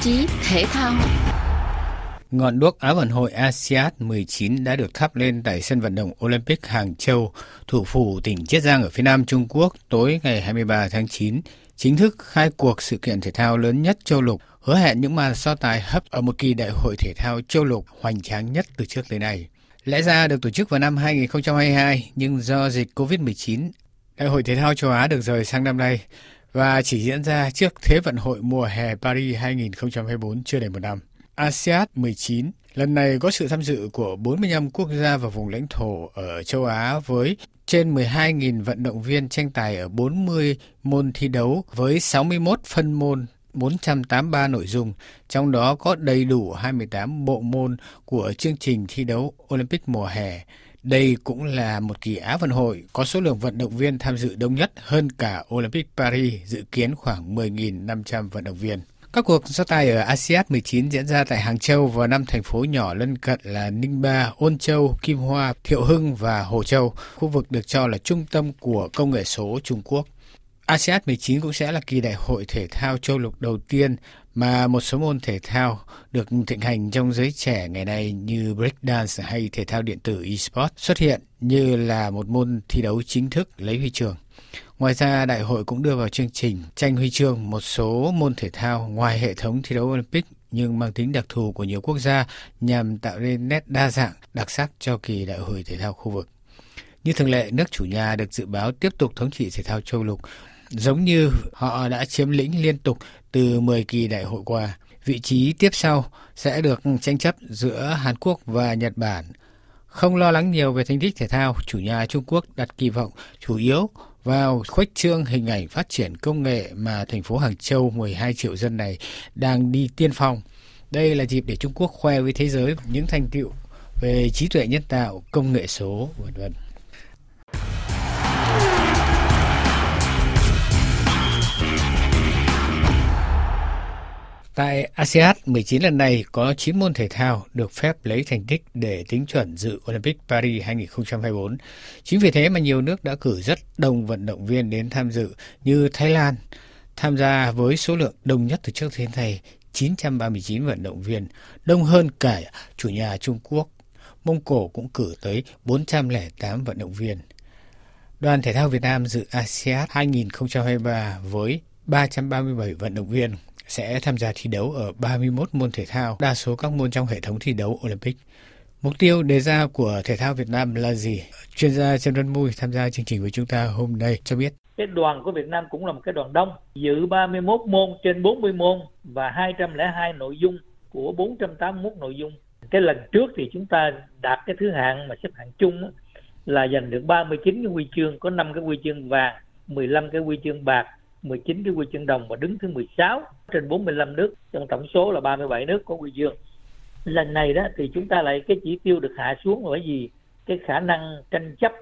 tạp chí thể thao. Ngọn đuốc Á vận hội Asiad 19 đã được thắp lên tại sân vận động Olympic Hàng Châu, thủ phủ tỉnh Chiết Giang ở phía Nam Trung Quốc tối ngày 23 tháng 9, chính thức khai cuộc sự kiện thể thao lớn nhất châu lục, hứa hẹn những màn so tài hấp ở một kỳ đại hội thể thao châu lục hoành tráng nhất từ trước tới nay. Lẽ ra được tổ chức vào năm 2022, nhưng do dịch Covid-19, đại hội thể thao châu Á được rời sang năm nay và chỉ diễn ra trước Thế vận hội mùa hè Paris 2024 chưa đầy một năm. Asiad 19 lần này có sự tham dự của 45 quốc gia và vùng lãnh thổ ở châu Á với trên 12.000 vận động viên tranh tài ở 40 môn thi đấu với 61 phân môn, 483 nội dung, trong đó có đầy đủ 28 bộ môn của chương trình thi đấu Olympic mùa hè. Đây cũng là một kỳ Á vận hội có số lượng vận động viên tham dự đông nhất, hơn cả Olympic Paris dự kiến khoảng 10.500 vận động viên. Các cuộc so tài ở Asiad 19 diễn ra tại Hàng Châu và 5 thành phố nhỏ lân cận là Ninh Ba, Ôn Châu, Kim Hoa, Thiệu Hưng và Hồ Châu, khu vực được cho là trung tâm của công nghệ số Trung Quốc. Asiad 19 cũng sẽ là kỳ đại hội thể thao châu lục đầu tiên mà một số môn thể thao được thịnh hành trong giới trẻ ngày nay như breakdance hay thể thao điện tử e-sports xuất hiện như là một môn thi đấu chính thức lấy huy chương. Ngoài ra, đại hội cũng đưa vào chương trình tranh huy chương một số môn thể thao ngoài hệ thống thi đấu Olympic nhưng mang tính đặc thù của nhiều quốc gia nhằm tạo nên nét đa dạng, đặc sắc cho kỳ đại hội thể thao khu vực. Như thường lệ, nước chủ nhà được dự báo tiếp tục thống trị thể thao châu lục, giống như họ đã chiếm lĩnh liên tục từ 10 kỳ đại hội qua. Vị trí tiếp sau sẽ được tranh chấp giữa Hàn Quốc và Nhật Bản. Không lo lắng nhiều về thành tích thể thao, chủ nhà Trung Quốc đặt kỳ vọng chủ yếu vào khuếch trương hình ảnh phát triển công nghệ mà thành phố Hàng Châu 12 triệu dân này đang đi tiên phong. Đây là dịp để Trung Quốc khoe với thế giới những thành tựu về trí tuệ nhân tạo, công nghệ số, v.v. Tại Asiad 19 lần này có 9 môn thể thao được phép lấy thành tích để tính chuẩn dự Olympic Paris 2024. Chính vì thế mà nhiều nước đã cử rất đông vận động viên đến tham dự như Thái Lan tham gia với số lượng đông nhất từ trước đến nay, 939 vận động viên, đông hơn cả chủ nhà Trung Quốc. Mông Cổ cũng cử tới 408 vận động viên. Đoàn thể thao Việt Nam dự Asiad 2023 với 337 vận động viên sẽ tham gia thi đấu ở 31 môn thể thao, đa số các môn trong hệ thống thi đấu Olympic. Mục tiêu đề ra của thể thao Việt Nam là gì? Chuyên gia Trần Văn Mui tham gia chương trình với chúng ta hôm nay cho biết. Cái đoàn của Việt Nam cũng là một cái đoàn đông, dự 31 môn trên 40 môn và 202 nội dung của 481 nội dung. Cái lần trước thì chúng ta đạt cái thứ hạng mà xếp hạng chung là giành được 39 cái huy chương, có 5 cái huy chương vàng, 15 cái huy chương bạc, 19 cái huy chương đồng và đứng thứ 16 trên 45 nước, trong tổng số là 37 nước có huy chương. Lần này đó thì chúng ta lại cái chỉ tiêu được hạ xuống bởi vì cái khả năng tranh chấp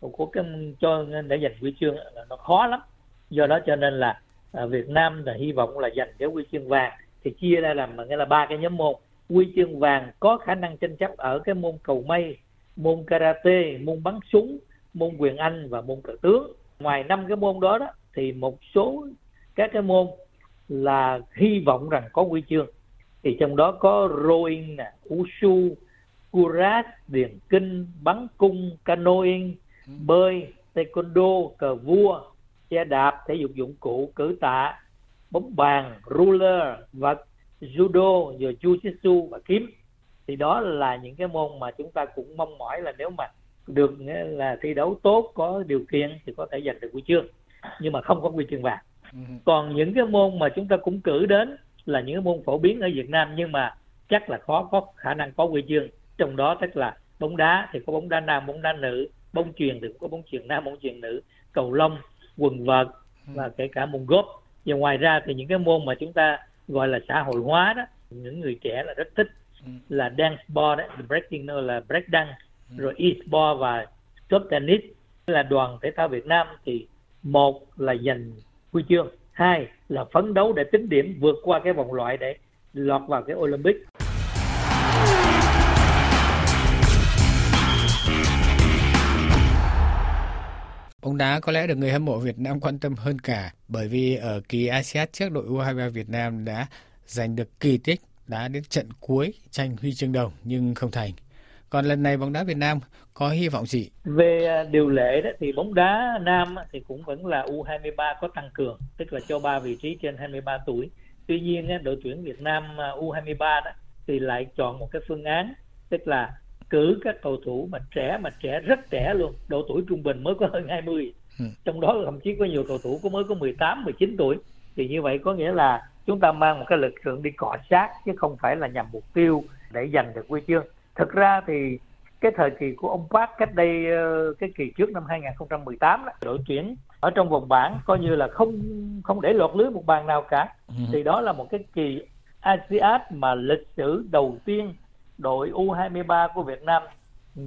của cái cho để giành huy chương là nó khó lắm. Do đó cho nên là Việt Nam là hy vọng là giành cái huy chương vàng thì chia ra làm nghĩa là 3 cái nhóm môn. Huy chương vàng có khả năng tranh chấp ở cái môn cầu mây, môn karate, môn bắn súng, môn quyền anh và môn cờ tướng. Ngoài 5 cái môn đó thì một số các cái môn là hy vọng rằng có huy chương. Thì trong đó có rowing, wushu, curragh, điền kinh, bắn cung, canoeing, bơi, taekwondo, cờ vua, xe đạp, thể dục dụng cụ, cử tạ, bóng bàn, ruler và judo, rồi jiu-jitsu và kiếm. Thì đó là những cái môn mà chúng ta cũng mong mỏi là nếu mà được là thi đấu tốt, có điều kiện thì có thể giành được huy chương. Nhưng mà không có huy chương vàng. Còn những cái môn mà chúng ta cũng cử đến là những cái môn phổ biến ở Việt Nam nhưng mà chắc là khó có khả năng có huy chương. Trong đó tức là bóng đá thì có bóng đá nam, bóng đá nữ, bóng chuyền thì cũng có bóng chuyền nam, bóng chuyền nữ, cầu lông, quần vợt và kể cả môn golf. Và ngoài ra thì những cái môn mà chúng ta gọi là xã hội hóa đó, những người trẻ là rất thích là dance ball, breaking là breakdance, rồi e-sports và top tennis. Là đoàn thể thao Việt Nam thì một là giành huy chương, hai là phấn đấu để tính điểm vượt qua cái vòng loại để lọt vào cái Olympic. Bóng đá có lẽ được người hâm mộ Việt Nam quan tâm hơn cả bởi vì ở kỳ Asiad trước đội U23 Việt Nam đã giành được kỳ tích đã đến trận cuối tranh huy chương đồng nhưng không thành. Còn lần này bóng đá Việt Nam có hy vọng gì? Về điều lệ đó thì bóng đá nam thì cũng vẫn là U23 có tăng cường, tức là cho 3 vị trí trên 23 tuổi. Tuy nhiên đội tuyển Việt Nam U23 đó thì lại chọn một cái phương án, tức là cử các cầu thủ mà trẻ rất trẻ luôn, độ tuổi trung bình mới có hơn 20. Trong đó thậm chí có nhiều cầu thủ cũng mới có 18, 19 tuổi. Thì như vậy có nghĩa là chúng ta mang một cái lực lượng đi cọ sát chứ không phải là nhằm mục tiêu để giành được huy chương. Thực ra thì cái thời kỳ của ông Park cách đây cái kỳ trước năm 2018 đó, đội tuyển ở trong vòng bảng coi như là không để lọt lưới một bàn nào cả. Thì đó là một cái kỳ Asiad mà lịch sử đầu tiên đội U23 của Việt Nam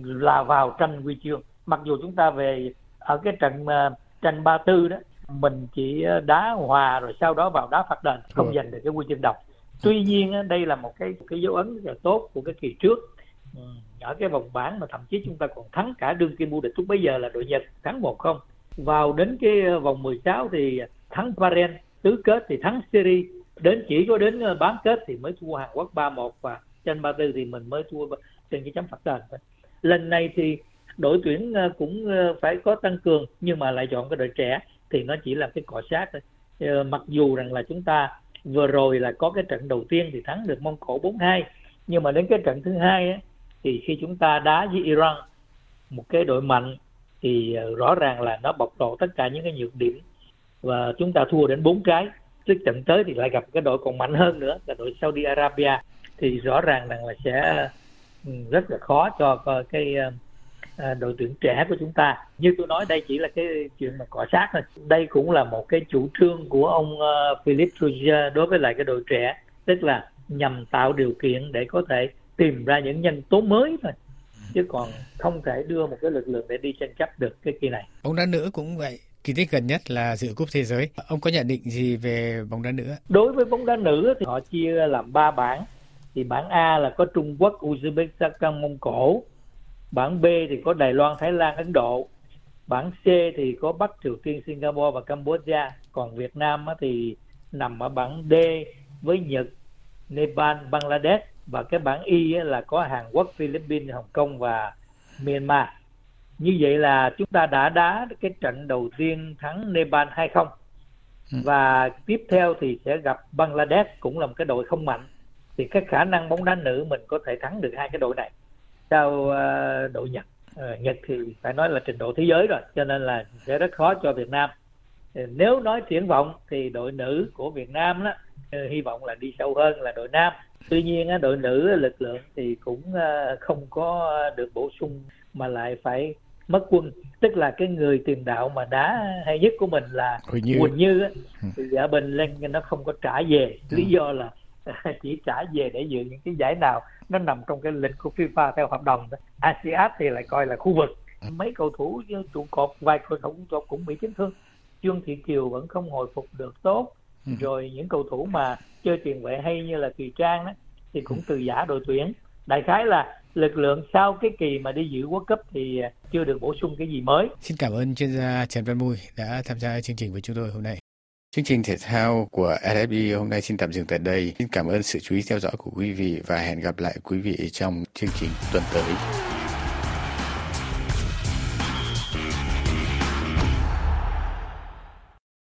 là vào tranh huy chương. Mặc dù chúng ta về ở cái trận 34 đó mình chỉ đá hòa rồi sau đó vào đá phạt đền, không giành được cái huy chương đồng. Tuy nhiên đây là một cái dấu ấn rất là tốt của cái kỳ trước. Ở cái vòng bảng mà thậm chí chúng ta còn thắng cả đương kim vô địch lúc bấy giờ là đội Nhật, thắng 1-0. Vào đến cái vòng 16 thì thắng Bahrain, tứ kết thì thắng Syria, chỉ có đến bán kết thì mới thua Hàn Quốc 3-1 và trên 34 thì mình mới thua trên cái chấm phạt đền. Lần này thì đội tuyển cũng phải có tăng cường nhưng mà lại chọn cái đội trẻ thì nó chỉ là cái cọ sát thôi. Mặc dù rằng là chúng ta vừa rồi là có cái trận đầu tiên thì thắng được Mông Cổ 4-2, nhưng mà đến cái trận thứ hai ấy, thì khi chúng ta đá với Iran, một cái đội mạnh, thì rõ ràng là nó bộc lộ tất cả những cái nhược điểm và chúng ta thua đến 4 trái. Tức trận tới thì lại gặp cái đội còn mạnh hơn nữa là đội Saudi Arabia, thì rõ ràng rằng là sẽ rất là khó cho cái đội tuyển trẻ của chúng ta. Như tôi nói, đây chỉ là cái chuyện mà cọ sát thôi. Đây cũng là một cái chủ trương của ông Philip Troussier đối với lại cái đội trẻ, tức là nhằm tạo điều kiện để có thể tìm ra những nhân tố mới thôi, chứ còn không thể đưa một cái lực lượng để đi tranh chấp được cái kỳ này. Bóng đá nữ cũng vậy, kỳ tích gần nhất là dự cúp thế giới. Ông có nhận định gì về bóng đá nữ? Đối với bóng đá nữ thì họ chia làm 3 bảng. Thì bảng A là có Trung Quốc, Uzbekistan, Mông Cổ. Bảng B thì có Đài Loan, Thái Lan, Ấn Độ. Bảng C thì có Bắc Triều Tiên, Singapore và Campuchia. Còn Việt Nam thì nằm ở bảng D với Nhật, Nepal, Bangladesh. Và cái bảng Y là có Hàn Quốc, Philippines, Hồng Kông và Myanmar. Như vậy là chúng ta đã đá cái trận đầu tiên thắng Nepal 2-0. Và tiếp theo thì sẽ gặp Bangladesh, cũng là một cái đội không mạnh. Thì cái khả năng bóng đá nữ mình có thể thắng được hai cái đội này. Sau đội Nhật, Nhật thì phải nói là trình độ thế giới rồi, cho nên là sẽ rất khó cho Việt Nam. Nếu nói triển vọng thì đội nữ của Việt Nam đó, hy vọng là đi sâu hơn là đội nam. Tuy nhiên đội nữ lực lượng thì cũng không có được bổ sung mà lại phải mất quân. Tức là cái người tiền đạo mà đá hay nhất của mình là Quỳnh Như á, thì giả bình lên nó không có trả về. Lý do là chỉ trả về để dự những cái giải nào nó nằm trong cái lịch của FIFA theo hợp đồng. Asiad thì lại coi là khu vực. Mấy cầu thủ trụ cột, vài cầu thủ cũng bị chấn thương. Trương Thị Kiều vẫn không hồi phục được tốt. Rồi những cầu thủ mà chơi tiền vệ hay như là Kỳ Trang đó, thì cũng từ giã đội tuyển. Đại khái là lực lượng sau cái kỳ mà đi dự World Cup thì chưa được bổ sung cái gì mới. Xin cảm ơn chuyên gia Trần Văn Mui đã tham gia chương trình với chúng tôi hôm nay. Chương trình thể thao của RFI hôm nay xin tạm dừng tại đây. Xin cảm ơn sự chú ý theo dõi của quý vị và hẹn gặp lại quý vị trong chương trình tuần tới.